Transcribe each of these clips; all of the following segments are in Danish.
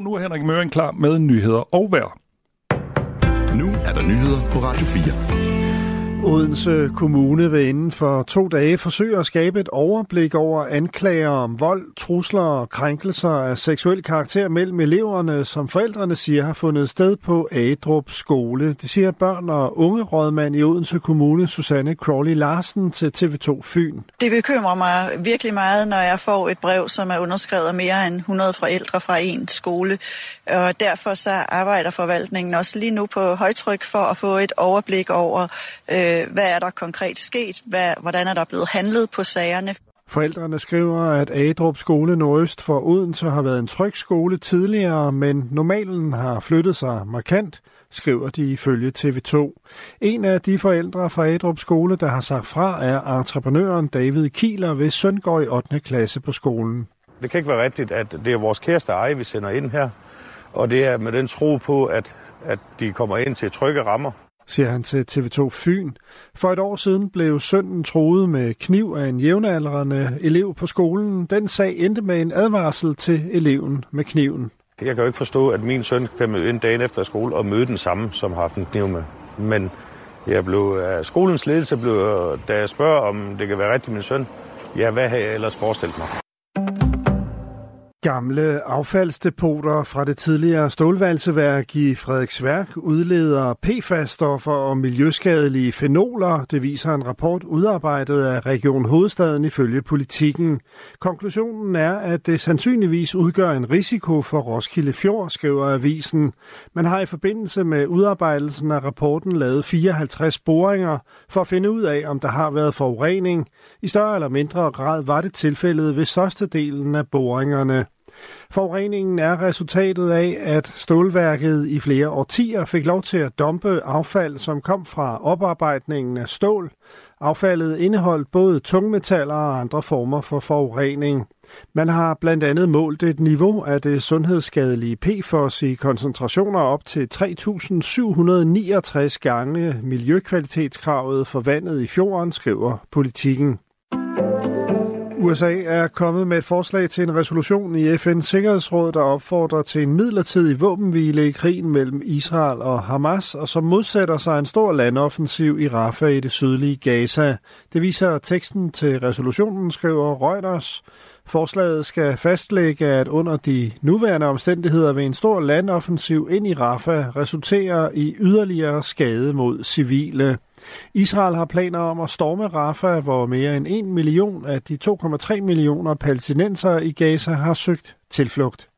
Nu er Henrik Mørgren klar med nyheder og vejr. Nu er der nyheder på Radio 4. Odense Kommune vil inden for 2 dage forsøge at skabe et overblik over anklager om vold, trusler og krænkelser af seksuel karakter mellem eleverne, som forældrene siger har fundet sted på Agedrup Skole. Det siger børn- og ungerådmand i Odense Kommune, Susanne Crawley Larsen, til TV2 Fyn. Det bekymrer mig virkelig meget, når jeg får et brev, som er underskrevet af mere end 100 forældre fra én skole. Og derfor så arbejder forvaltningen også lige nu på højtryk for at få et overblik over, hvad er der konkret sket, hvordan er der blevet handlet på sagerne. Forældrene skriver, at Agedrup Skole nordøst for Odense har været en tryg skole tidligere, men normalen har flyttet sig markant, skriver de ifølge TV2. En af de forældre fra Agedrup Skole, der har sagt fra, er entreprenøren David Kieler ved Søndgård i 8. klasse på skolen. Det kan ikke være rigtigt, at det er vores kæreste eje, vi sender ind her, og det er med den tro på, at de kommer ind til trygge rammer, siger han til TV2 Fyn. For 1 år siden blev sønnen truet med kniv af en jævnaldrende elev på skolen. Den sag endte med en advarsel til eleven med kniven. Jeg kan jo ikke forstå, at min søn kan møde ind dagen efter skole og møde den samme, som har haft en kniv med. Men skolens ledelse blev, da jeg spørger, om det kan være rigtigt min søn, ja, hvad har jeg ellers forestillet mig? Gamle affaldsdepoter fra det tidligere stålvalseværk i Frederiksværk udleder PFOS-stoffer og miljøskadelige fenoler, det viser en rapport udarbejdet af Region Hovedstaden ifølge Politiken. Konklusionen er, at det sandsynligvis udgør en risiko for Roskilde Fjord, skriver avisen. Man har i forbindelse med udarbejdelsen af rapporten lavet 54 boringer for at finde ud af, om der har været forurening. I større eller mindre grad var det tilfældet ved størstedelen af boringerne. Forureningen er resultatet af, at stålværket i flere årtier fik lov til at dumpe affald, som kom fra oparbejdningen af stål. Affaldet indeholdt både tungmetaller og andre former for forurening. Man har blandt andet målt et niveau af det sundhedsskadelige PFOS i koncentrationer op til 3.769 gange miljøkvalitetskravet for vandet i fjorden, skriver Politiken. USA er kommet med et forslag til en resolution i FN's Sikkerhedsråd, der opfordrer til en midlertidig våbenhvile i krigen mellem Israel og Hamas, og som modsætter sig en stor landoffensiv i Rafah i det sydlige Gaza. Det viser teksten til resolutionen, skriver Reuters. Forslaget skal fastlægge, at under de nuværende omstændigheder vil en stor landoffensiv ind i Rafah resultere i yderligere skade mod civile. Israel har planer om at storme Rafah, hvor mere end 1 million af de 2,3 millioner palæstinensere i Gaza har søgt tilflugt.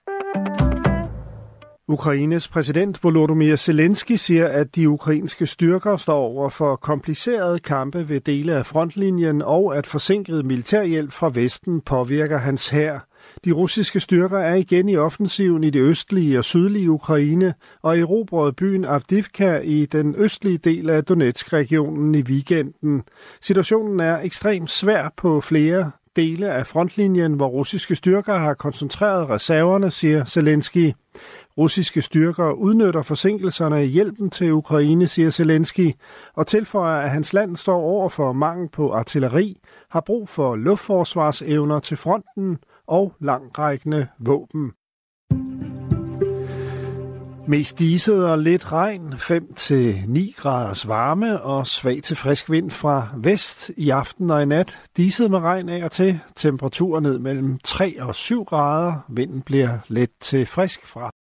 Ukraines præsident Volodymyr Zelensky siger, at de ukrainske styrker står over for komplicerede kampe ved dele af frontlinjen, og at forsinket militærhjælp fra Vesten påvirker hans hær. De russiske styrker er igen i offensiven i det østlige og sydlige Ukraine og erobrede byen Avdiivka i den østlige del af Donetsk-regionen i weekenden. Situationen er ekstremt svær på flere dele af frontlinjen, hvor russiske styrker har koncentreret reserverne, siger Zelensky. Russiske styrker udnytter forsinkelserne i hjælpen til Ukraine, siger Zelensky, og tilføjer, at hans land står over for mangel på artilleri, har brug for luftforsvarsevner til fronten og langtrækkende våben. Mest diset og lidt regn, 5-9 graders varme og svag til frisk vind fra vest i aften og i nat. Diset med regn af og til, temperaturen ned mellem 3 og 7 grader, vinden bliver let til frisk fra